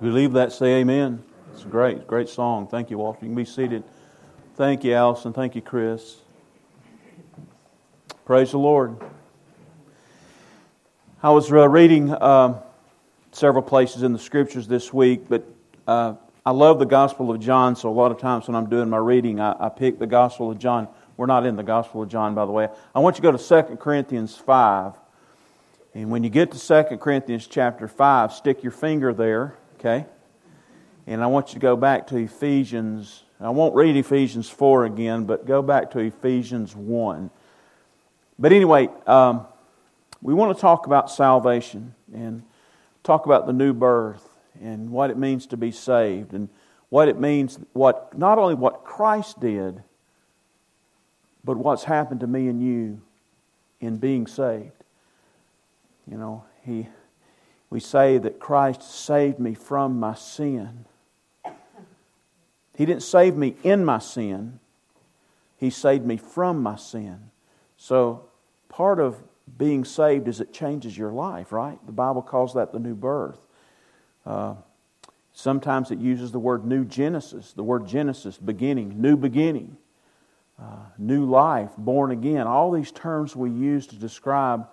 Believe that, say amen. It's a great song. Thank you, Walter. You can be seated. Thank you, Allison. Thank you, Chris. Praise the Lord. I was reading several places in the Scriptures this week, but I love the Gospel of John, so a lot of times when I'm doing my reading, I pick the Gospel of John. We're not in the Gospel of John, by the way. I want you to go to 2 Corinthians 5. And when you get to 2 Corinthians chapter 5, stick your finger there, okay? And I want you to go back to Ephesians. I won't read Ephesians 4 again, but go back to Ephesians 1. But anyway, we want to talk about salvation and talk about the new birth and what it means to be saved and what it means, what not only what Christ did, but what's happened to me and you in being saved. You know, we say that Christ saved me from my sin. He didn't save me in my sin. He saved me from my sin. So part of being saved is it changes your life, right? The Bible calls that the new birth. Sometimes it uses the word new Genesis. The word Genesis, beginning, new life, born again. All these terms we use to describe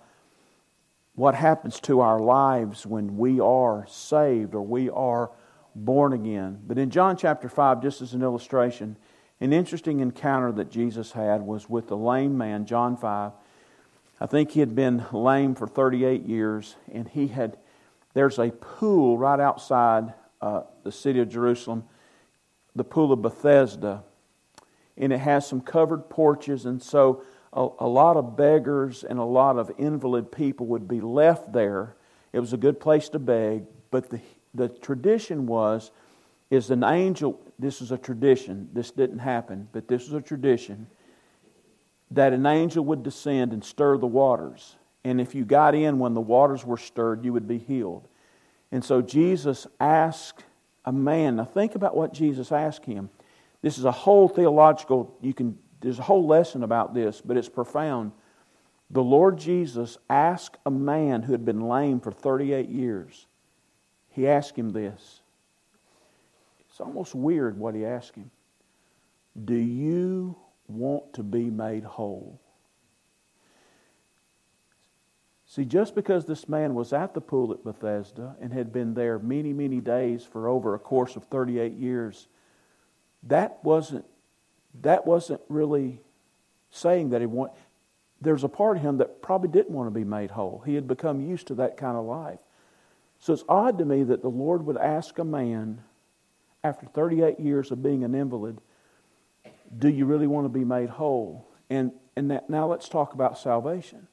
what happens to our lives when we are saved or we are born again. But in John chapter 5, just as an illustration, an interesting encounter that Jesus had was with the lame man, John 5. I think he had been lame for 38 years, and there's a pool right outside the city of Jerusalem, the pool of Bethesda, and it has some covered porches, and so a lot of beggars and a lot of invalid people would be left there. It was a good place to beg, but the tradition is an angel. This is a tradition. This didn't happen, but this is a tradition that an angel would descend and stir the waters. And if you got in when the waters were stirred, you would be healed. And so Jesus asked a man. Now think about what Jesus asked him. This is a whole theological. There's a whole lesson about this, but it's profound. The Lord Jesus asked a man who had been lame for 38 years. He asked him this. It's almost weird what he asked him. Do you want to be made whole? See, just because this man was at the pool at Bethesda and had been there many, many days for over a course of 38 years, that wasn't really saying that he wanted. There's a part of him that probably didn't want to be made whole. He had become used to that kind of life. So it's odd to me that the Lord would ask a man, after 38 years of being an invalid, do you really want to be made whole? And that, now let's talk about salvation.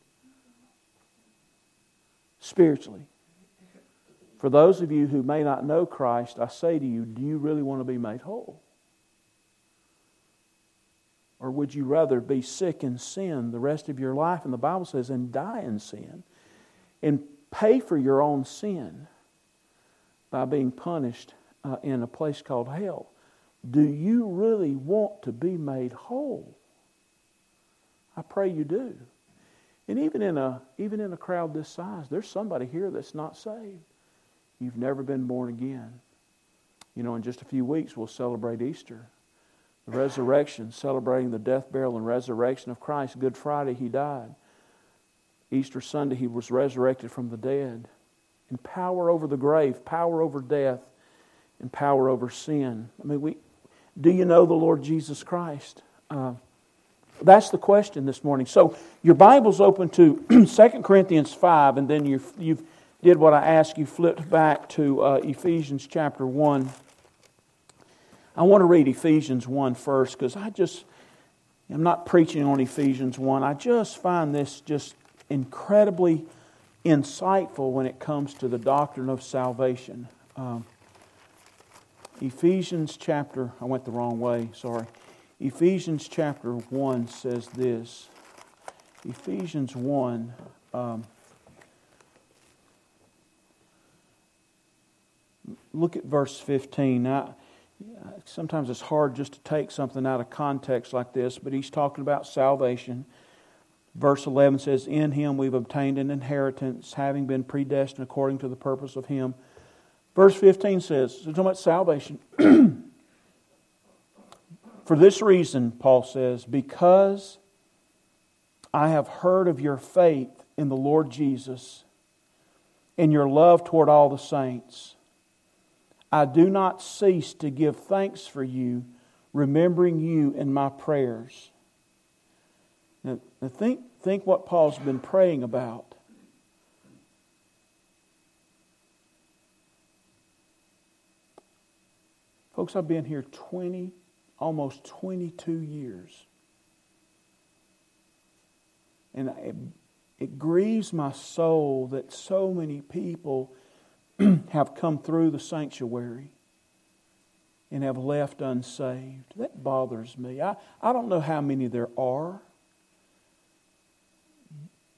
Spiritually. For those of you who may not know Christ, I say to you, do you really want to be made whole? Or would you rather be sick in sin the rest of your life, and the Bible says, and die in sin, and pay for your own sin by being punished in a place called hell? Do you really want to be made whole? I pray you do. And even in a crowd this size, there's somebody here that's not saved. You've never been born again. You know, in just a few weeks we'll celebrate Easter. The resurrection, celebrating the death, burial, and resurrection of Christ. Good Friday, He died. Easter Sunday, He was resurrected from the dead. And power over the grave, power over death, and power over sin. I mean, do you know the Lord Jesus Christ? That's the question this morning. So, your Bible's open to 2 Corinthians 5, and then you've did what I asked. You flipped back to Ephesians chapter 1. I want to read Ephesians 1 first because I'm not preaching on Ephesians 1. I just find this just incredibly insightful when it comes to the doctrine of salvation. Ephesians chapter 1 says this. Ephesians 1, look at verse 15. Now, sometimes it's hard just to take something out of context like this, but he's talking about salvation. Verse 11 says, "In Him we've obtained an inheritance, having been predestined according to the purpose of Him Verse 15 says, so much salvation. For this reason, Paul says, because I have heard of your faith in the Lord Jesus and your love toward all the saints, I do not cease to give thanks for you, remembering you in my prayers. Now think what Paul's been praying about. Folks, I've been here almost 22 years. And it grieves my soul that so many people have come through the sanctuary and have left unsaved. That bothers me. I don't know how many there are.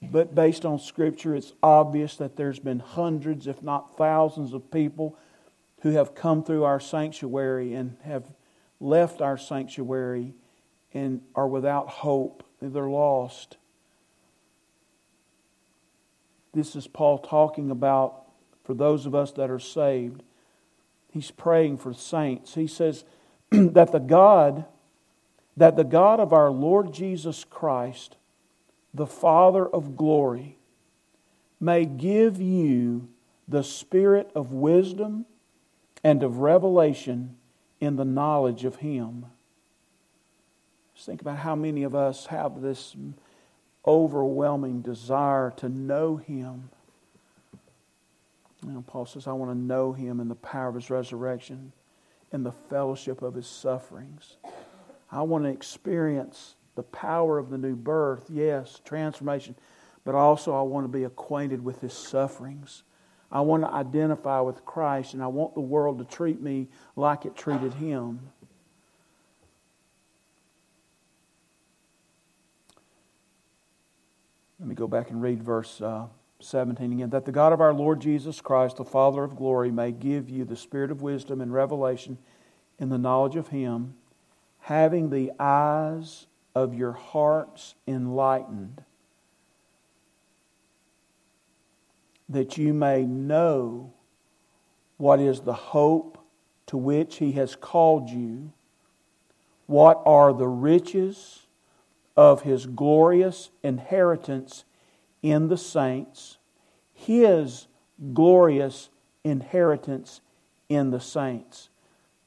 But based on Scripture, it's obvious that there's been hundreds, if not thousands, of people who have come through our sanctuary and have left our sanctuary and are without hope. They're lost. This is Paul talking about for those of us that are saved. He's praying for saints. He says that the God of our Lord Jesus Christ, the Father of glory, may give you the spirit of wisdom and of revelation in the knowledge of Him. Just think about how many of us have this overwhelming desire to know Him. And Paul says, I want to know Him in the power of His resurrection and the fellowship of His sufferings. I want to experience the power of the new birth, yes, transformation, but also I want to be acquainted with His sufferings. I want to identify with Christ, and I want the world to treat me like it treated Him. Let me go back and read verse 17 again. That the God of our Lord Jesus Christ, the Father of glory, may give you the spirit of wisdom and revelation in the knowledge of Him, having the eyes of your hearts enlightened, that you may know what is the hope to which He has called you, what are the riches of His glorious inheritance in the saints, His glorious inheritance in the saints.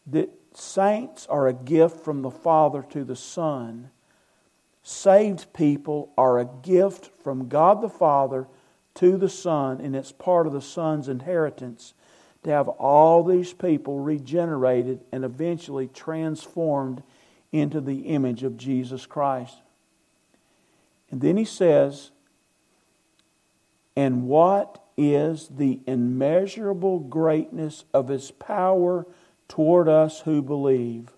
The saints are a gift from the Father to the Son. Saved people are a gift from God the Father to the Son, and it's part of the Son's inheritance to have all these people regenerated and eventually transformed into the image of Jesus Christ. And then he says, and what is the immeasurable greatness of His power toward us who believe,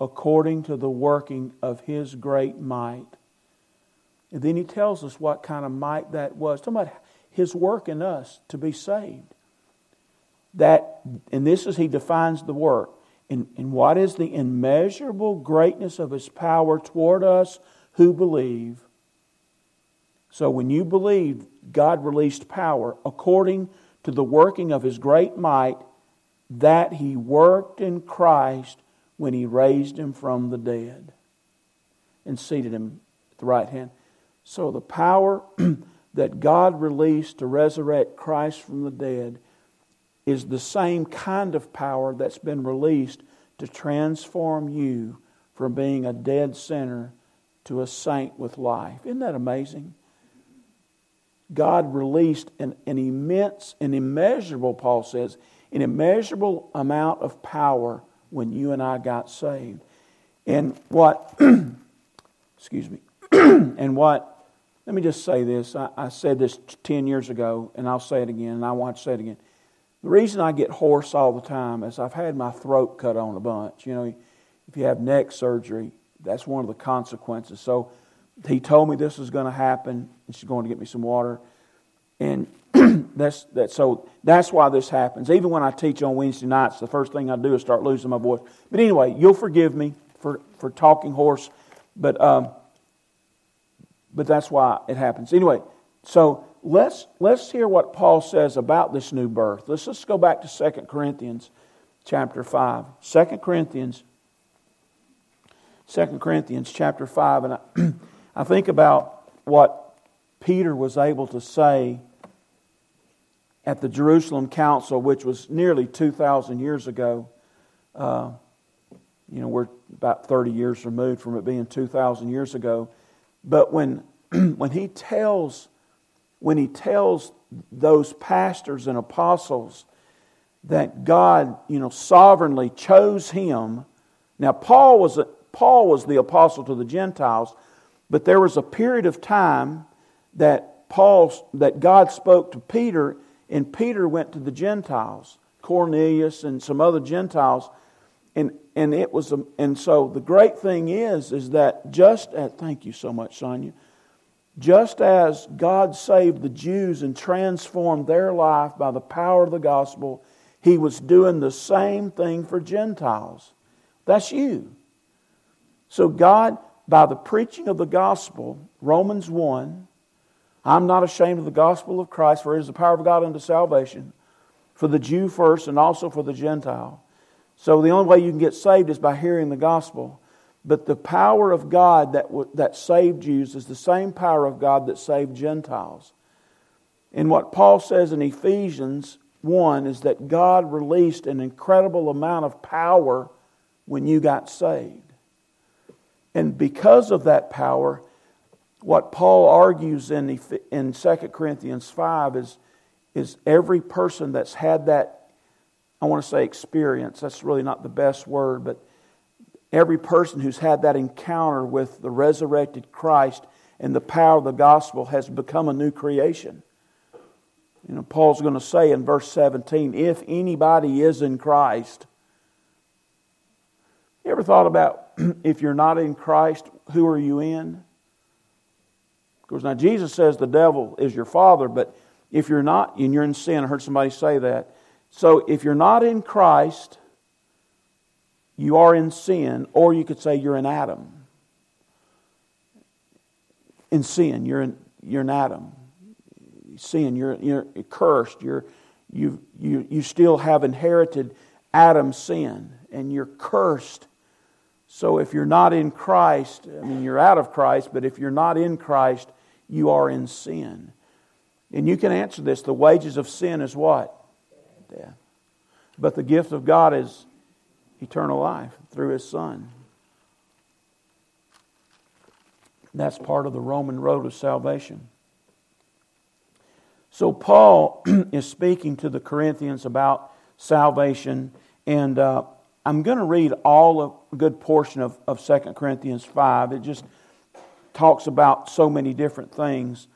according to the working of His great might. And then he tells us what kind of might that was. Talking about His work in us to be saved. He defines the work. And what is the immeasurable greatness of His power toward us who believe? So when you believe, God released power according to the working of His great might that He worked in Christ when He raised Him from the dead and seated Him at the right hand. So the power that God released to resurrect Christ from the dead is the same kind of power that's been released to transform you from being a dead sinner to a saint with life. Isn't that amazing? God released an immense, an immeasurable, Paul says, an immeasurable amount of power when you and I got saved. And what, excuse me, and what, let me just say this. I said this 10 years ago, and I'll say it again, and I want to say it again. The reason I get hoarse all the time is I've had my throat cut on a bunch. You know, if you have neck surgery, that's one of the consequences. So he told me this was going to happen, and she's going to get me some water. And so that's why this happens. Even when I teach on Wednesday nights, the first thing I do is start losing my voice. But anyway, you'll forgive me for talking hoarse, but that's why it happens. Anyway, So let's hear what Paul says about this new birth. Let's just go back to 2 Corinthians chapter 5. 2 Corinthians chapter 5, and I think about what Peter was able to say at the Jerusalem Council, which was nearly 2,000 years ago. We're about 30 years removed from it being 2,000 years ago. But when he tells those pastors and apostles that God, sovereignly chose him. Now, Paul was the apostle to the Gentiles, but there was a period of time that God spoke to Peter, and Peter went to the Gentiles, Cornelius and some other Gentiles, and so the great thing is that thank you so much, Sonia. Just as God saved the Jews and transformed their life by the power of the gospel, He was doing the same thing for Gentiles. That's you. So God, by the preaching of the gospel, Romans 1, I'm not ashamed of the gospel of Christ, for it is the power of God unto salvation, for the Jew first and also for the Gentile. So the only way you can get saved is by hearing the gospel. But the power of God that saved Jews is the same power of God that saved Gentiles. And what Paul says in Ephesians 1 is that God released an incredible amount of power when you got saved. And because of that power, what Paul argues in 2 Corinthians 5 is every person that's had that, I want to say experience, that's really not the best word, but every person who's had that encounter with the resurrected Christ and the power of the gospel has become a new creation. Paul's going to say in verse 17, if anybody is in Christ. You ever thought about if you're not in Christ, who are you in? Of course, now Jesus says the devil is your father, but if you're not, and you're in sin, I heard somebody say that. So if you're not in Christ, you are in sin, or you could say you're in Adam. In sin, you're in Adam. Sin, you're cursed. You still have inherited Adam's sin, and you're cursed. So if you're not in Christ, you're out of Christ. But if you're not in Christ, you are in sin. And you can answer this: the wages of sin is what? Death. But the gift of God is eternal life through His Son. That's part of the Roman road of salvation. So Paul is speaking to the Corinthians about salvation, and I'm going to read a good portion of 2 Corinthians 5. It just talks about so many different things,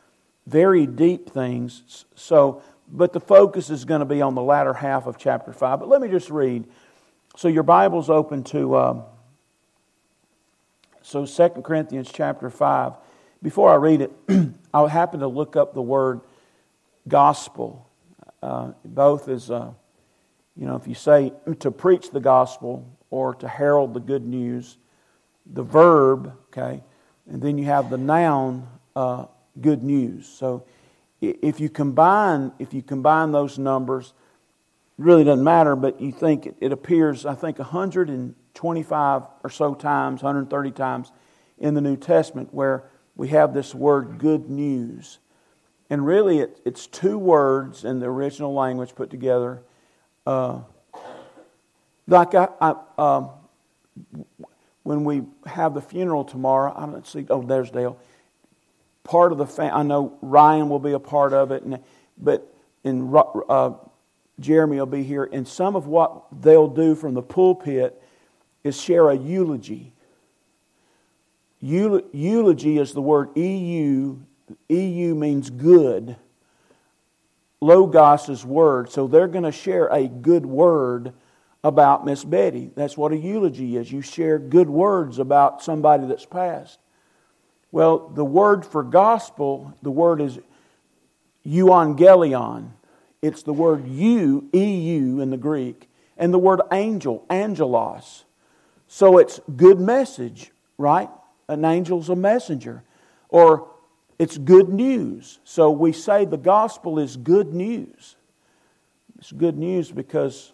very deep things. So, but the focus is going to be on the latter half of chapter 5. But let me just read. So your Bible's open to 2 Corinthians chapter 5. Before I read it, I happen to look up the word gospel. Both is, if you say to preach the gospel or to herald the good news, the verb, okay, and then you have the noun, good news. So if you combine those numbers, it really doesn't matter, but you think it appears, I think, 125 or so times, 130 times in the New Testament where we have this word good news. And really it's two words in the original language put together. When we have the funeral tomorrow, I don't see, oh, there's Dale. Part of the family, I know Ryan will be a part of it, but Jeremy will be here, and some of what they'll do from the pulpit is share a eulogy. Eulogy is the word EU. EU means good. Logos is word. So they're going to share a good word about Miss Betty. That's what a eulogy is. You share good words about somebody that's passed. Well, the word for gospel, the word is euangelion. It's the word EU in the Greek, and the word angel, angelos. So it's good message, right? An angel's a messenger. Or It's good news. So we say the gospel is good news. It's good news because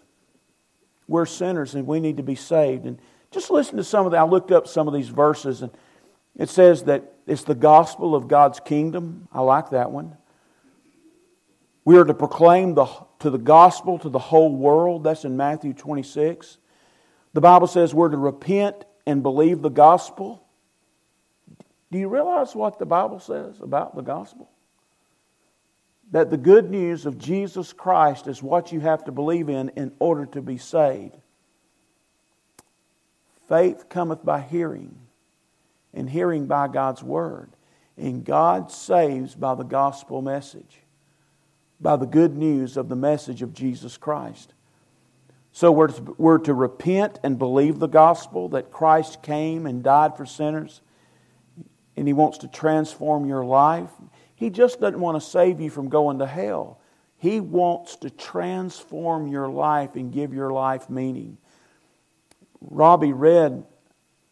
we're sinners and we need to be saved. And just listen to some of the, I looked up some of these verses, and it says that it's the gospel of God's kingdom. I like that one. We are to proclaim the gospel to the whole world. That's in Matthew 26. The Bible says we're to repent and believe the gospel. Do you realize what the Bible says about the gospel? That the good news of Jesus Christ is what you have to believe in order to be saved. Faith cometh by hearing, and hearing by God's word. And God saves by the gospel message, by the good news of the message of Jesus Christ. So we're to repent and believe the gospel, that Christ came and died for sinners, and He wants to transform your life. He just doesn't want to save you from going to hell. He wants to transform your life and give your life meaning. Robbie read,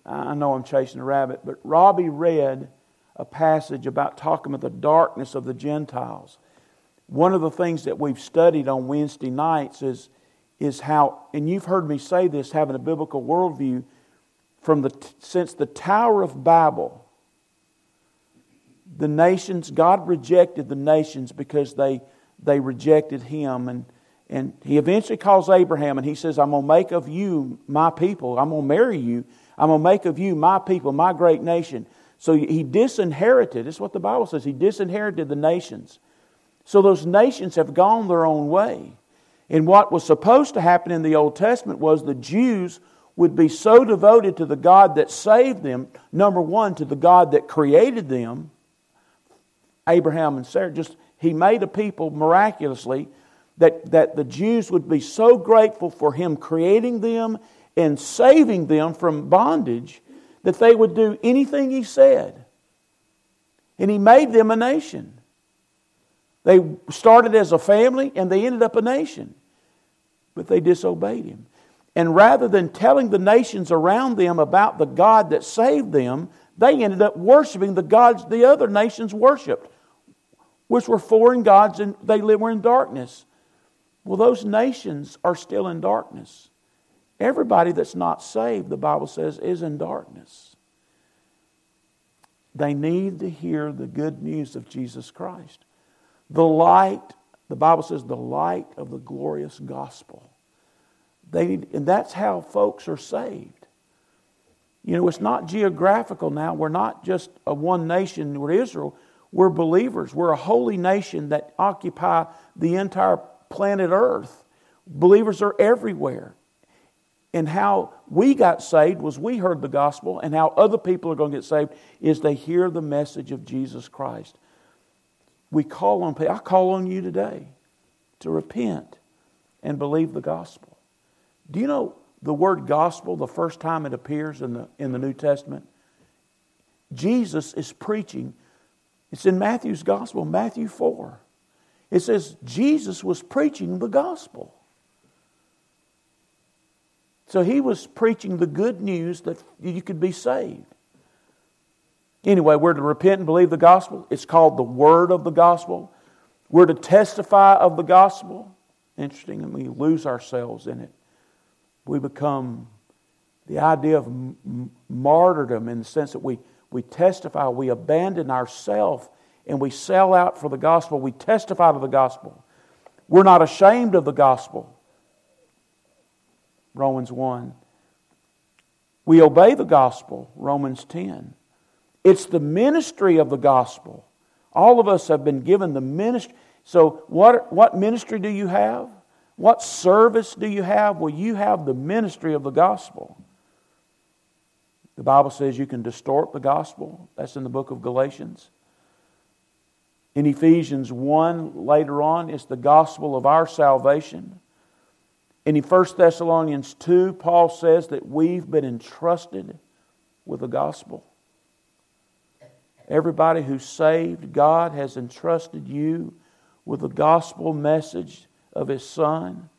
I know I'm chasing a rabbit, but Robbie read a passage about talking about the darkness of the Gentiles. One of the things that we've studied on Wednesday nights is how, and you've heard me say this, having a biblical worldview, since the Tower of Babel, the nations, God rejected the nations because they rejected Him. And He eventually calls Abraham and He says, I'm going to make of you my people. I'm going to marry you. I'm going to make of you my people, my great nation. So He disinherited, that's what the Bible says, He disinherited the nations. So those nations have gone their own way. And what was supposed to happen in the Old Testament was the Jews would be so devoted to the God that saved them, number one, to the God that created them, Abraham and Sarah, He made a people miraculously that the Jews would be so grateful for Him creating them and saving them from bondage that they would do anything He said. And He made them a nation. They started as a family and they ended up a nation. But they disobeyed Him. And rather than telling the nations around them about the God that saved them, they ended up worshiping the gods the other nations worshiped, which were foreign gods, and they were in darkness. Well, those nations are still in darkness. Everybody that's not saved, the Bible says, is in darkness. They need to hear the good news of Jesus Christ. The light, the Bible says, the light of the glorious gospel. And that's how folks are saved. You know, it's not geographical now. We're not just a one nation, we're Israel. We're believers. We're a holy nation that occupy the entire planet Earth. Believers are everywhere. And how we got saved was we heard the gospel, and how other people are going to get saved is they hear the message of Jesus Christ. We call on people. I call on you today to repent and believe the gospel. Do you know the word gospel, the first time it appears in the New Testament? Jesus is preaching. It's in Matthew's gospel, Matthew 4. It says Jesus was preaching the gospel. So He was preaching the good news that you could be saved. Anyway, we're to repent and believe the gospel. It's called the word of the gospel. We're to testify of the gospel. Interesting, and we lose ourselves in it. We become the idea of martyrdom in the sense that we testify, we abandon ourselves, and we sell out for the gospel. We testify to the gospel. We're not ashamed of the gospel. Romans 1. We obey the gospel. Romans 10. It's the ministry of the gospel. All of us have been given the ministry. So what ministry do you have? What service do you have? Well, you have the ministry of the gospel. The Bible says you can distort the gospel. That's in the book of Galatians. In Ephesians 1, later on, it's the gospel of our salvation. In 1 Thessalonians 2, Paul says that we've been entrusted with the gospel. Everybody who's saved, God has entrusted you with the gospel message of His Son.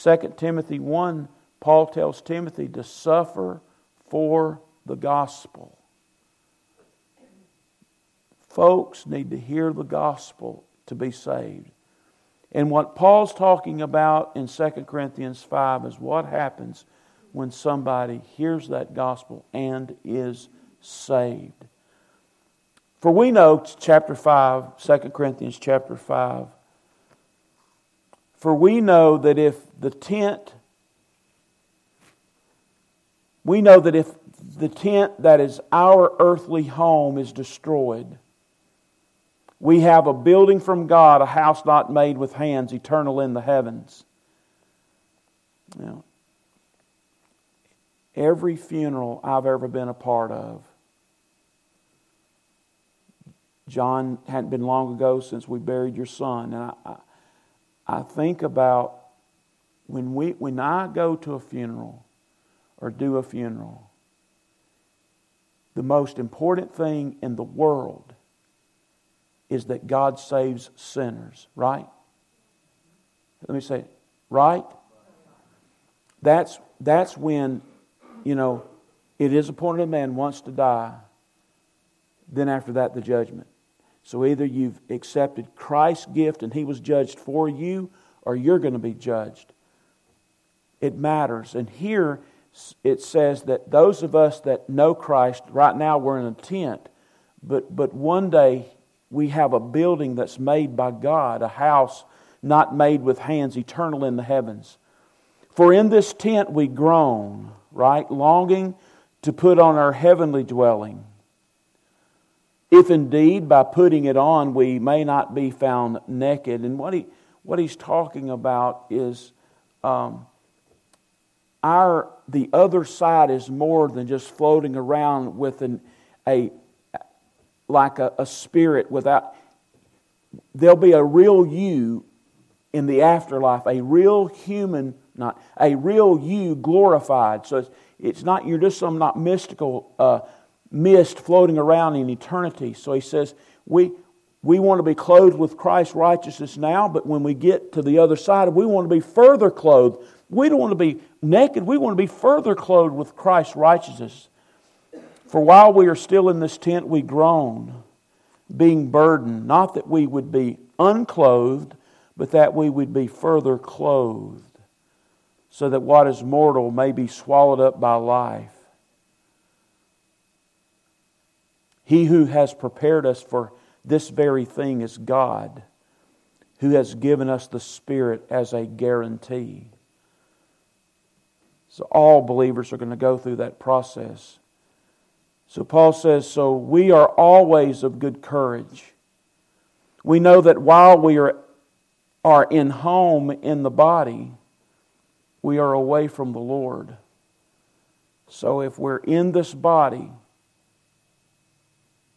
2 Timothy 1, Paul tells Timothy to suffer for the gospel. Folks need to hear the gospel to be saved. And what Paul's talking about in 2 Corinthians 5 is what happens when somebody hears that gospel and is saved. For we know, chapter 5, 2 Corinthians chapter 5, for we know that if the tent, that is our earthly home is destroyed, we have a building from God, a house not made with hands, eternal in the heavens. Now, every funeral I've ever been a part of, John, hadn't been long ago since we buried your son, and I think about when I go to a funeral or do a funeral, the most important thing in the world is that God saves sinners, right? Let me say it, right? That's when, you know, it is appointed a man once to die, then after that the judgment. So either you've accepted Christ's gift and He was judged for you, or you're going to be judged. It matters. And here it says that those of us that know Christ, right now we're in a tent, but one day we have a building that's made by God, a house not made with hands, eternal in the heavens. For in this tent we groan, right? Longing to put on our heavenly dwelling. If indeed by putting it on we may not be found naked. And what he's talking about is the other side is more than just floating around with a spirit without. There'll be a real you in the afterlife, a real you glorified. So it's not, you're just some not mystical mist floating around in eternity. So he says we want to be clothed with Christ's righteousness now, but when we get to the other side, we want to be further clothed. We don't want to be naked. We want to be further clothed with Christ's righteousness. For while we are still in this tent, we groan, being burdened, not that we would be unclothed, but that we would be further clothed, so that what is mortal may be swallowed up by life. He who has prepared us for this very thing is God, who has given us the Spirit as a guarantee. So all believers are going to go through that process. So Paul says, so we are always of good courage. We know that while we are in home in the body, we are away from the Lord. So if we're in this body,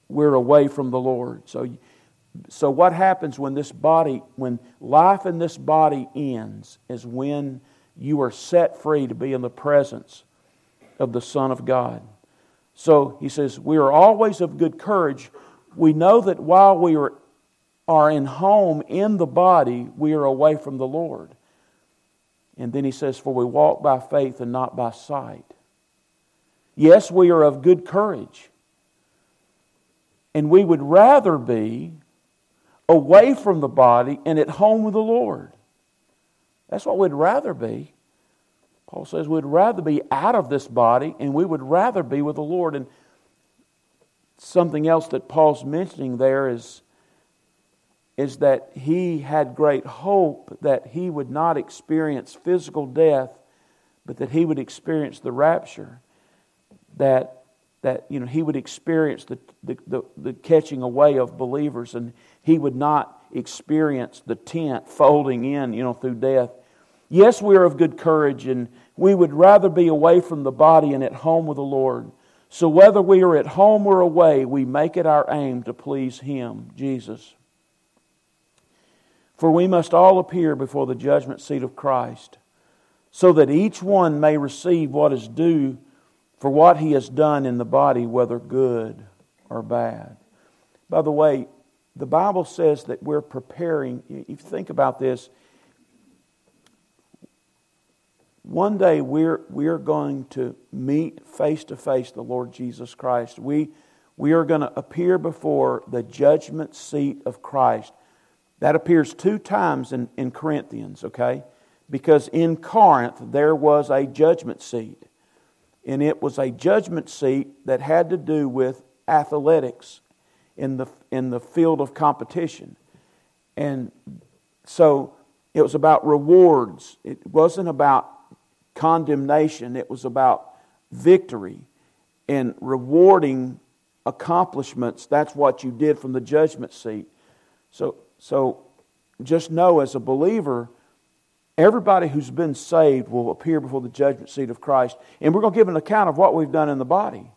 we're away from the Lord. So what happens when this body, when life in this body ends, is when you are set free to be in the presence of the Son of God. So he says, we are always of good courage. We know that while we are in home in the body, we are away from the Lord. And then he says, for we walk by faith and not by sight. Yes, we are of good courage. And we would rather be away from the body and at home with the Lord. That's what we'd rather be. Paul says we'd rather be out of this body and we would rather be with the Lord. And something else that Paul's mentioning there is that he had great hope that he would not experience physical death, but that he would experience the rapture. That you know, he would experience the catching away of believers, and he would not experience the tent folding in, you know, through death. Yes, we are of good courage, and we would rather be away from the body and at home with the Lord. So whether we are at home or away, we make it our aim to please Him, Jesus. For we must all appear before the judgment seat of Christ, so that each one may receive what is due for what he has done in the body, whether good or bad. By the way, the Bible says that we're preparing. If you think about this, one day we're going to meet face to face the Lord Jesus Christ. We we are going to appear before the judgment seat of Christ. That appears two times in Corinthians, okay? Because in Corinth, there was a judgment seat. And it was a judgment seat that had to do with athletics in the field of competition. And so it was about rewards. It wasn't about condemnation. It was about victory and rewarding accomplishments. That's what you did from the judgment seat. So just know, as a believer, everybody who's been saved will appear before the judgment seat of Christ. And we're going to give an account of what we've done in the body.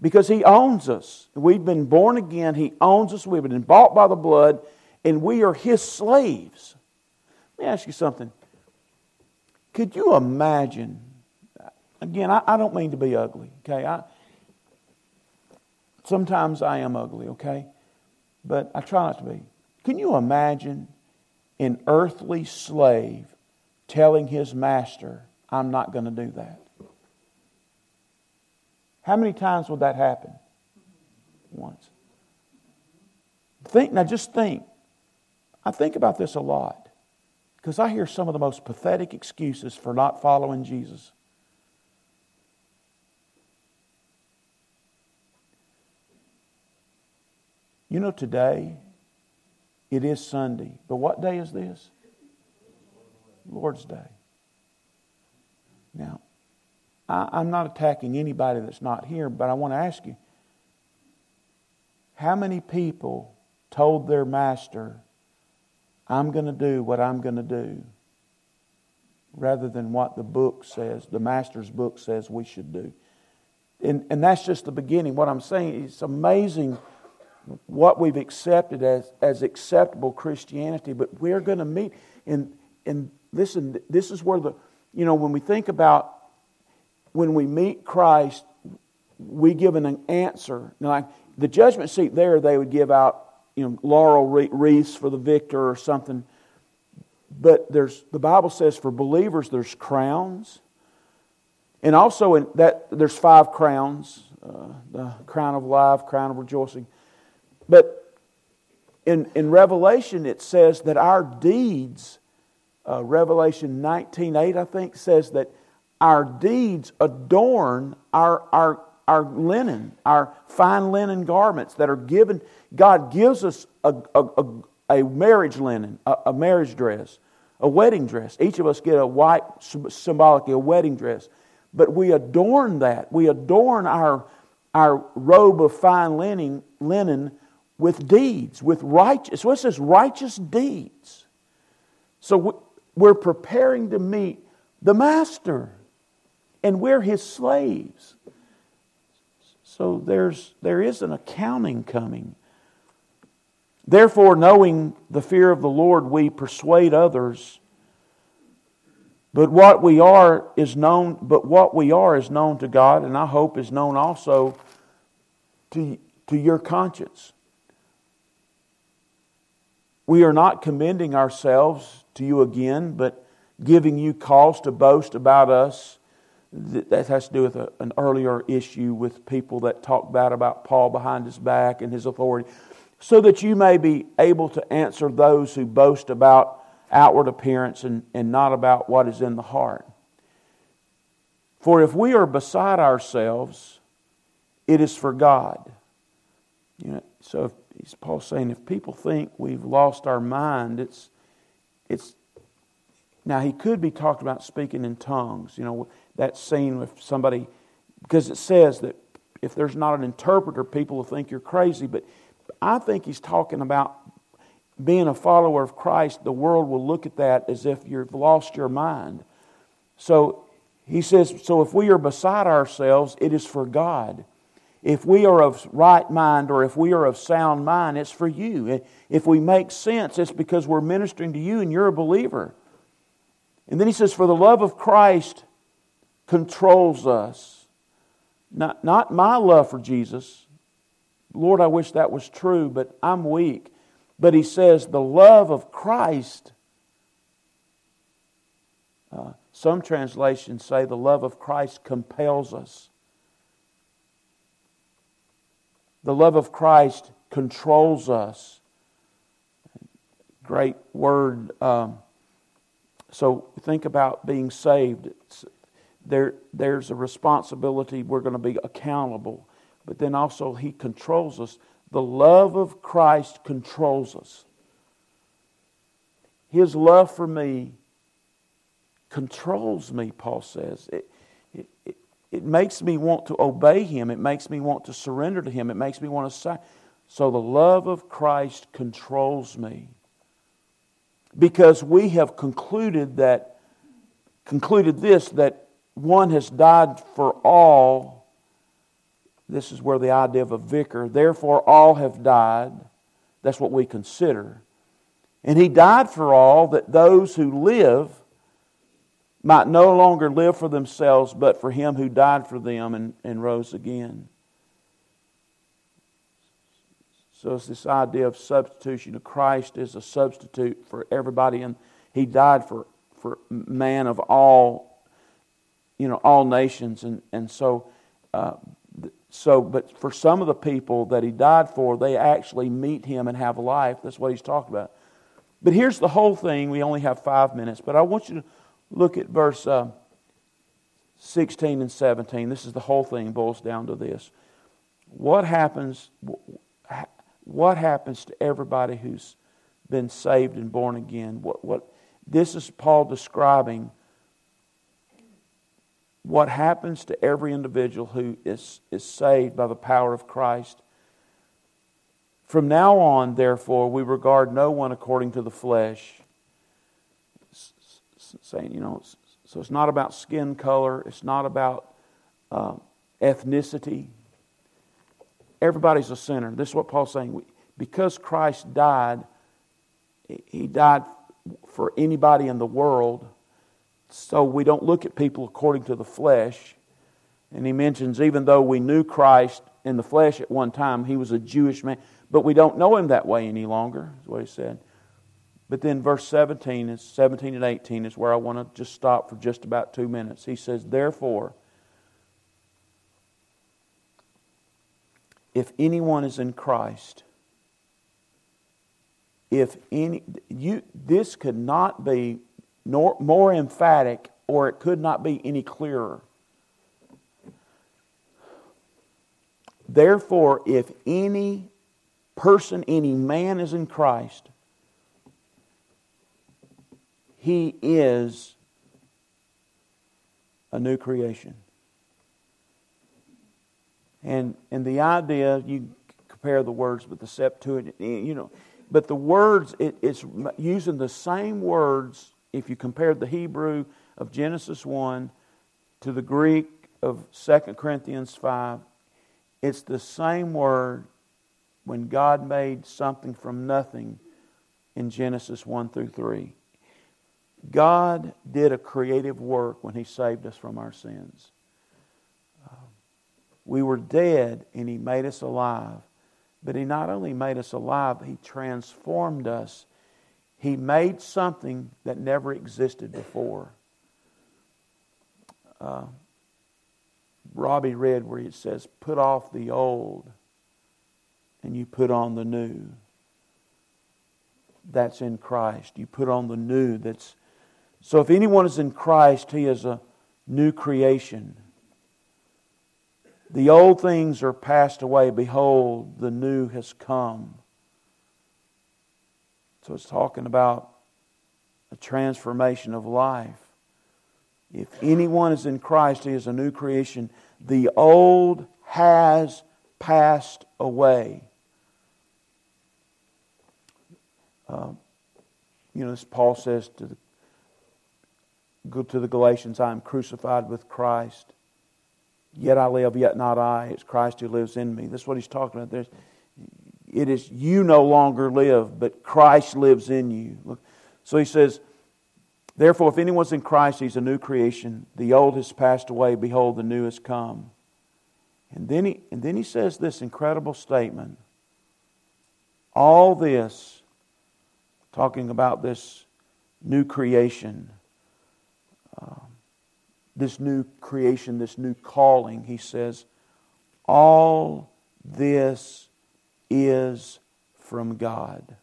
Because He owns us. We've been born again. He owns us. We've been bought by the blood. And we are His slaves. Let me ask you something. Could you imagine? Again, I don't mean to be ugly, okay? Sometimes I am ugly, okay? But I try not to be. Can you imagine an earthly slave telling his master, I'm not going to do that? How many times would that happen? Once. Now just think. I think about this a lot, because I hear some of the most pathetic excuses for not following Jesus. You know, today, it is Sunday. But what day is this? Lord's Day. Now, I'm not attacking anybody that's not here, but I want to ask you, how many people told their master, I'm going to do what I'm going to do, rather than what the book says, the master's book says we should do? And that's just the beginning. What I'm saying, it's amazing what we've accepted as acceptable Christianity, but we're going to meet. And listen, this is where when we think about when we meet Christ, we give an answer. Now, like the judgment seat there, they would give out laurel wreaths for the victor or something. But the Bible says for believers there's crowns. And also in that there's 5 crowns. The crown of life, crown of rejoicing. But in Revelation it says that our deeds, Revelation 19:8 I think, says that our deeds adorn our linen, our fine linen garments that are given. God gives us a marriage linen, a marriage dress, a wedding dress. Each of us get a white, symbolically a wedding dress. But we adorn that. We adorn our robe of fine linen with deeds, with righteous. So it says righteous deeds. So we're preparing to meet the Master, and we're His slaves. So there is an accounting coming. Therefore, knowing the fear of the Lord, we persuade others. But what we are is known to God, and I hope is known also to your conscience. We are not commending ourselves to you again, but giving you cause to boast about us. That has to do with an earlier issue with people that talk bad about Paul behind his back and his authority, so that you may be able to answer those who boast about outward appearance and not about what is in the heart. For if we are beside ourselves, it is for God. So Paul's saying, if people think we've lost our mind, it's. Now he could be talking about speaking in tongues. That scene with somebody, because it says that if there's not an interpreter, people will think you're crazy. But I think he's talking about being a follower of Christ. The world will look at that as if you've lost your mind. So he says, so if we are beside ourselves, it is for God. If we are of right mind, or if we are of sound mind, it's for you. If we make sense, it's because we're ministering to you and you're a believer. And then he says, for the love of Christ controls us. Not my love for Jesus. Lord, I wish that was true, but I'm weak. But he says the love of Christ. Some translations say the love of Christ compels us. The love of Christ controls us. Great word. So think about being saved. There's a responsibility. We're going to be accountable. But then also He controls us. The love of Christ controls us. His love for me controls me, Paul says. It makes me want to obey Him. It makes me want to surrender to Him. It makes me want to So the love of Christ controls me. Because we have concluded that one has died for all. This is where the idea of a vicar. Therefore, all have died. That's what we consider. And He died for all, that those who live might no longer live for themselves, but for Him who died for them and rose again. So it's this idea of substitution. Christ is a substitute for everybody, and He died for man of all, all nations. So, but for some of the people that He died for, they actually meet Him and have life. That's what He's talking about. But here's the whole thing. We only have 5 minutes, but I want you to look at verse 16 and 17. This is the whole thing, boils down to this. What happens to everybody who's been saved and born again? This is Paul describing what happens to every individual who is saved by the power of Christ. From now on, therefore, we regard no one according to the flesh. Saying, so it's not about skin color. It's not about ethnicity. Everybody's a sinner. This is what Paul's saying. Because Christ died, He died for anybody in the world. So we don't look at people according to the flesh. And he mentions, even though we knew Christ in the flesh at one time, He was a Jewish man, but we don't know Him that way any longer, is what he said. But then verse 17 and 18 is where I want to just stop for just about 2 minutes. He says, therefore, if anyone is in Christ, this could not be more emphatic, or it could not be any clearer. Therefore, if any man is in Christ, he is a new creation. And the idea, you compare the words with the Septuagint, but the words, it's using the same words. If you compare the Hebrew of Genesis 1 to the Greek of 2 Corinthians 5, it's the same word when God made something from nothing in Genesis 1 through 3. God did a creative work when He saved us from our sins. We were dead and He made us alive. But He not only made us alive, He transformed us. He made something that never existed before. Robbie read where it says, put off the old and you put on the new. That's in Christ. You put on the new. So if anyone is in Christ, he is a new creation. The old things are passed away. Behold, the new has come. So it's talking about a transformation of life. If anyone is in Christ, he is a new creation. The old has passed away. As Paul says to the Galatians, I am crucified with Christ. Yet I live, yet not I. It's Christ who lives in me. That's what he's talking about. It is you no longer live, but Christ lives in you. Look. So he says, therefore, if anyone's in Christ, he's a new creation. The old has passed away. Behold, the new has come. And then he says this incredible statement. All this, talking about this new creation, this new calling, he says, all This is from God.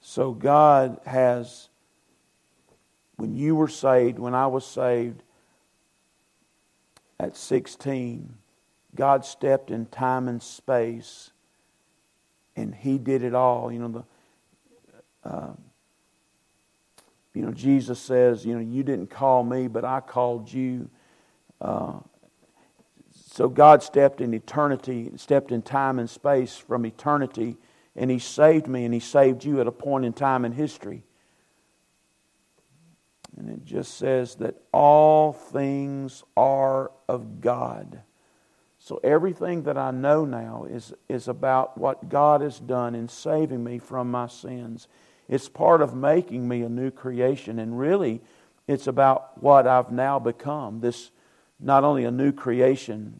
So God has, when you were saved, when I was saved at 16, God stepped in time and space and He did it all. You know, Jesus says, you didn't call me, but I called you. So God stepped in eternity, stepped in time and space from eternity, and He saved me and He saved you at a point in time in history. And it just says that all things are of God. So everything that I know now is about what God has done in saving me from my sins. It's part of making me a new creation. And really, it's about what I've now become. This, not only a new creation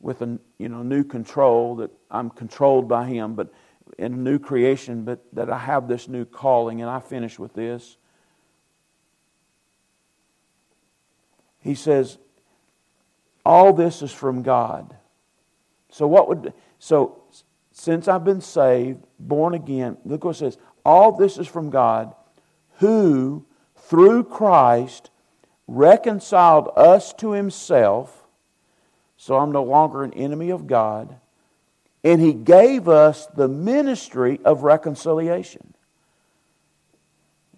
with a new control, that I'm controlled by Him, but in a new creation, but that I have this new calling. And I finish with this. He says, all this is from God. So since I've been saved, born again, look what it says. All this is from God, who through Christ reconciled us to Himself. So I'm no longer an enemy of God. And He gave us the ministry of reconciliation.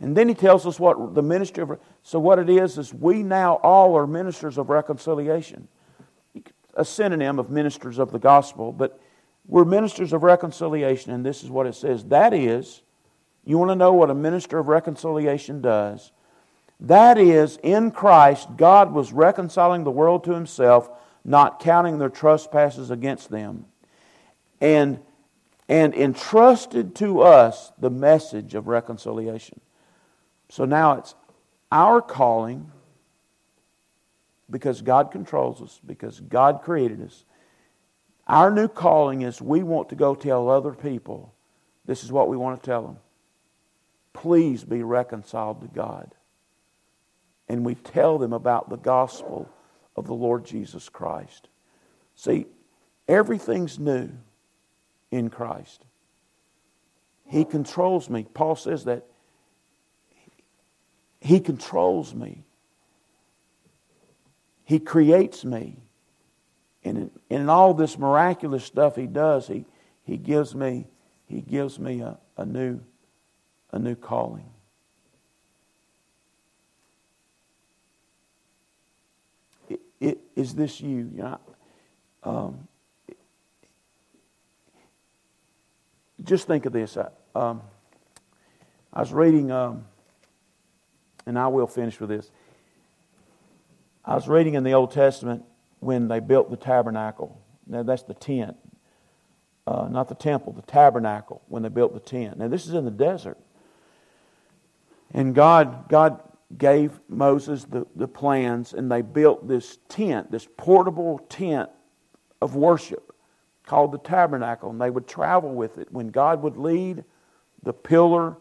And then He tells us what the ministry of... So what it is we now all are ministers of reconciliation. A synonym of ministers of the gospel, but we're ministers of reconciliation, and this is what it says. That is, you want to know what a minister of reconciliation does? That is, in Christ, God was reconciling the world to Himself, not counting their trespasses against them, and entrusted to us the message of reconciliation. So now it's our calling, because God controls us, because God created us. Our new calling is we want to go tell other people, this is what we want to tell them. Please be reconciled to God. And we tell them about the gospel of the Lord Jesus Christ. See, everything's new in Christ. He controls me. Paul says that. He controls me. He creates me. And in all this miraculous stuff He does, He gives me a new calling. Is this you? Just think of this. I was reading... and I will finish with this. I was reading in the Old Testament when they built the tabernacle. Now that's the tent. Not the temple, the tabernacle, when they built the tent. Now this is in the desert. And God gave Moses the plans, and they built this tent, this portable tent of worship called the tabernacle. And they would travel with it. When God would lead, the pillar...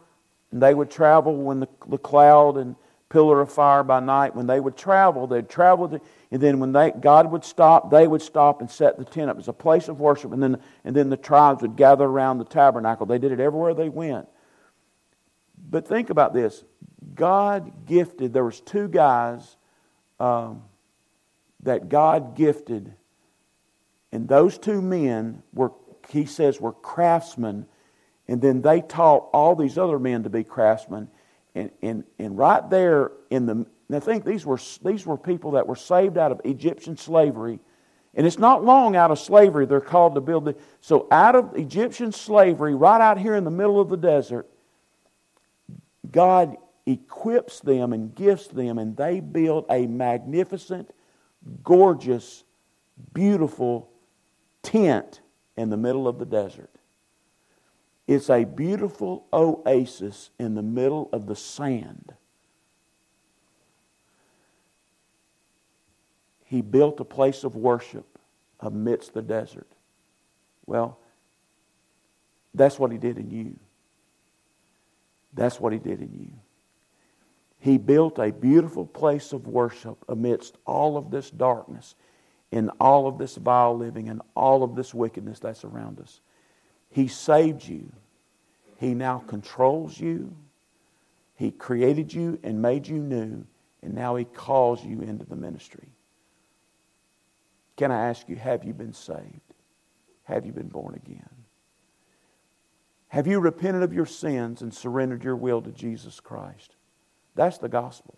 And they would travel when the cloud and pillar of fire by night. When they would travel, they'd travel. And then when God would stop, they would stop and set the tent up. It was a place of worship. And then the tribes would gather around the tabernacle. They did it everywhere they went. But think about this. God gifted, there was two guys that God gifted. And those two men were craftsmen. And then they taught all these other men to be craftsmen. And right there in the... Now think, these were people that were saved out of Egyptian slavery. And it's not long out of slavery they're called to build... So out of Egyptian slavery, right out here in the middle of the desert, God equips them and gifts them, and they build a magnificent, gorgeous, beautiful tent in the middle of the desert. It's a beautiful oasis in the middle of the sand. He built a place of worship amidst the desert. Well, that's what He did in you. That's what He did in you. He built a beautiful place of worship amidst all of this darkness. in all of this vile living and all of this wickedness that's around us. He saved you. He now controls you. He created you and made you new. And now He calls you into the ministry. Can I ask you, have you been saved? Have you been born again? Have you repented of your sins and surrendered your will to Jesus Christ? That's the gospel.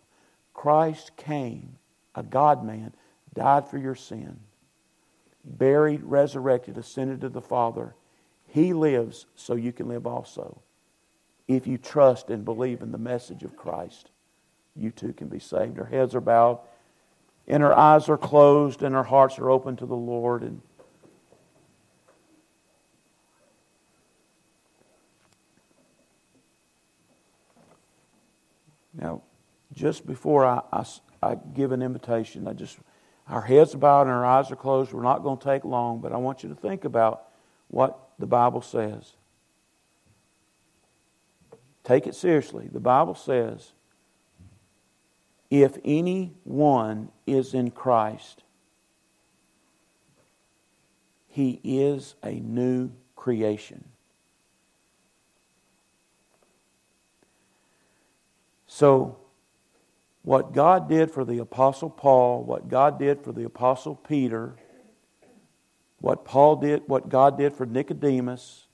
Christ came, a God-man, died for your sin, buried, resurrected, ascended to the Father. He lives so you can live also. If you trust and believe in the message of Christ, you too can be saved. Our heads are bowed and our eyes are closed and our hearts are open to the Lord. And now, just before I give an invitation, our heads are bowed and our eyes are closed. We're not going to take long, but I want you to think about what the Bible says. Take it seriously. The Bible says, if anyone is in Christ, he is a new creation. So, what God did for the Apostle Paul, what God did for the Apostle Peter, what Paul did, what God did for Nicodemus,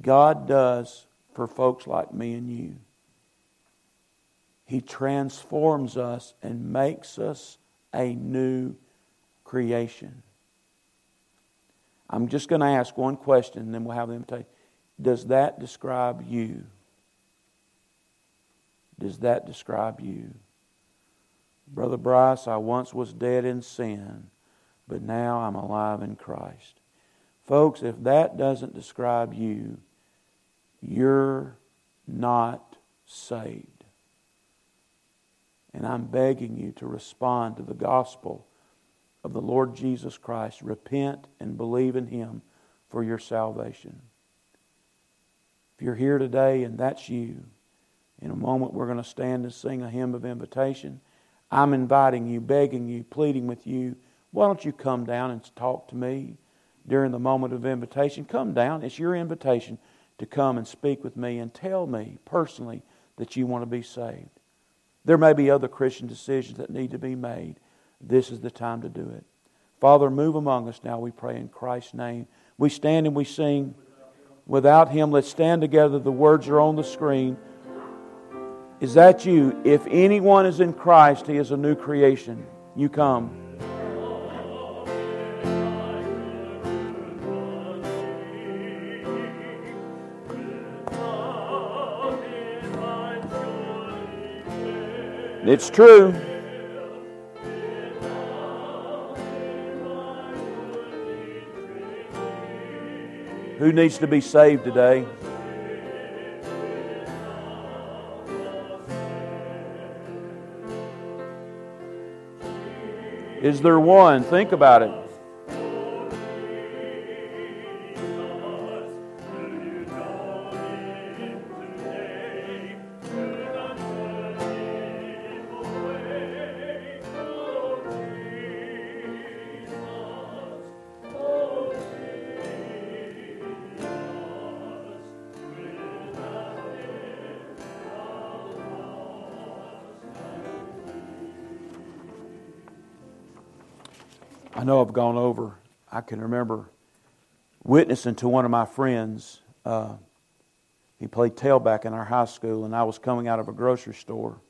God does for folks like me and you. He transforms us and makes us a new creation. I'm just going to ask one question and then we'll have the invitation. Does that describe you? Does that describe you? Brother Bryce, I once was dead in sin, but now I'm alive in Christ. Folks, if that doesn't describe you, you're not saved. And I'm begging you to respond to the gospel of the Lord Jesus Christ. Repent and believe in Him for your salvation. If you're here today and that's you, in a moment we're going to stand and sing a hymn of invitation. I'm inviting you, begging you, pleading with you. Why don't you come down and talk to me during the moment of invitation? Come down. It's your invitation to come and speak with me and tell me personally that you want to be saved. There may be other Christian decisions that need to be made. This is the time to do it. Father, move among us now, we pray in Christ's name. We stand and we sing Without Him. Let's stand together. The words are on the screen. Is that you? If anyone is in Christ, he is a new creation. You come. It's true. Who needs to be saved today? Is there one? Think about it. I know I've gone over. I can remember witnessing to one of my friends. He played tailback in our high school, and I was coming out of a grocery store.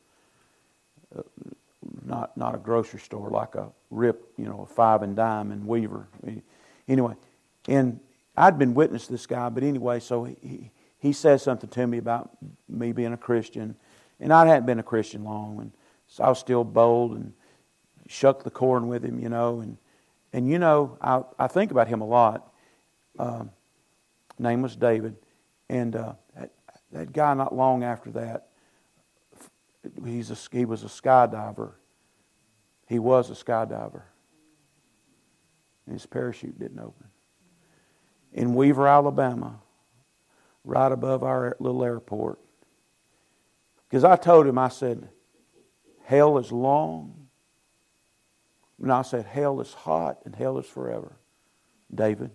Not a grocery store, like a Rip, a Five and Dime in Weaver. Anyway, and I'd been witness to this guy, but anyway, so he says something to me about me being a Christian, and I hadn't been a Christian long, and so I was still bold and shucked the corn with him, And I think about him a lot. Name was David. And that guy not long after that, he was a skydiver. He was a skydiver. And his parachute didn't open. In Weaver, Alabama, right above our little airport. Because I told him, I said, hell is long When I said, hell is hot and hell is forever, David.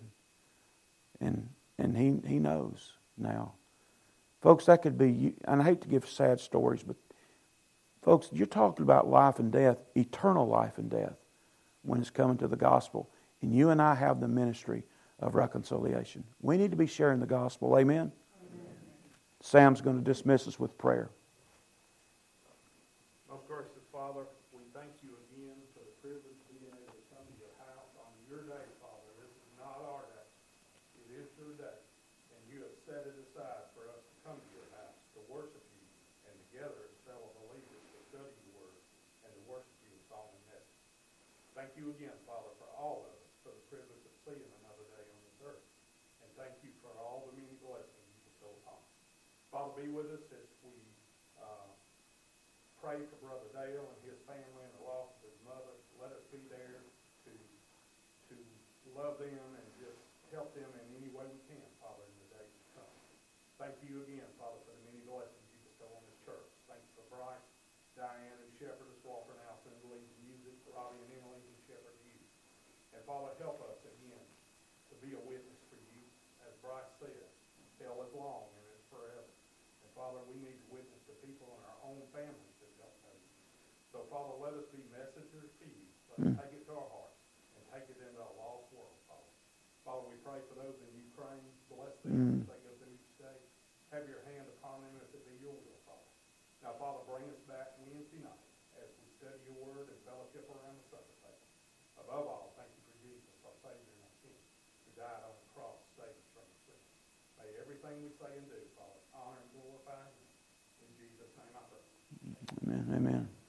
And he knows now. Folks, that could be you. And I hate to give sad stories, but folks, you're talking about life and death, eternal life and death, when it's coming to the gospel. And you and I have the ministry of reconciliation. We need to be sharing the gospel. Amen? Amen. Sam's going to dismiss us with prayer. Most gracious Father, we thank you again for the privilege of being able to come to your house on your day, Father. This is not our day. It is your day. And you have set it aside for us to come to your house, to worship you, and together as fellow believers to study your word and to worship you in solemn message. Thank you again, Father, for all of us, for the privilege of seeing another day on this earth. And thank you for all the many blessings you bestow upon us. Father, be with us as we pray for Brother Dale and his family and the loss of his mother. Let us be there to love them and just help them in any way we can, Father, in the days to come. Thank you again, Father, for the many blessings you bestow on this church. Thank you for Bryce, Diane, who shepherd us, Walter, and Alfred, who leads the music, Robbie and Emily, who shepherd you. And Father, help us again to be a witness for you. As Bryce said, hell is long and it's forever. And Father, we need to witness to people in our own families. So, Father, let us be messengers to you. Let us take it to our hearts and take it into a lost world, Father. Father, we pray for those in Ukraine. Bless them as they go through each day. Have your hand upon them as it be your will, Father. Now, Father, bring us back Wednesday night as we study your word and fellowship around the supper table. Above all, thank you for Jesus, our Savior and our King, who died on the cross to save us from sin. May everything we say and do, Father, honor and glorify you. In Jesus' name I pray. Amen. Amen.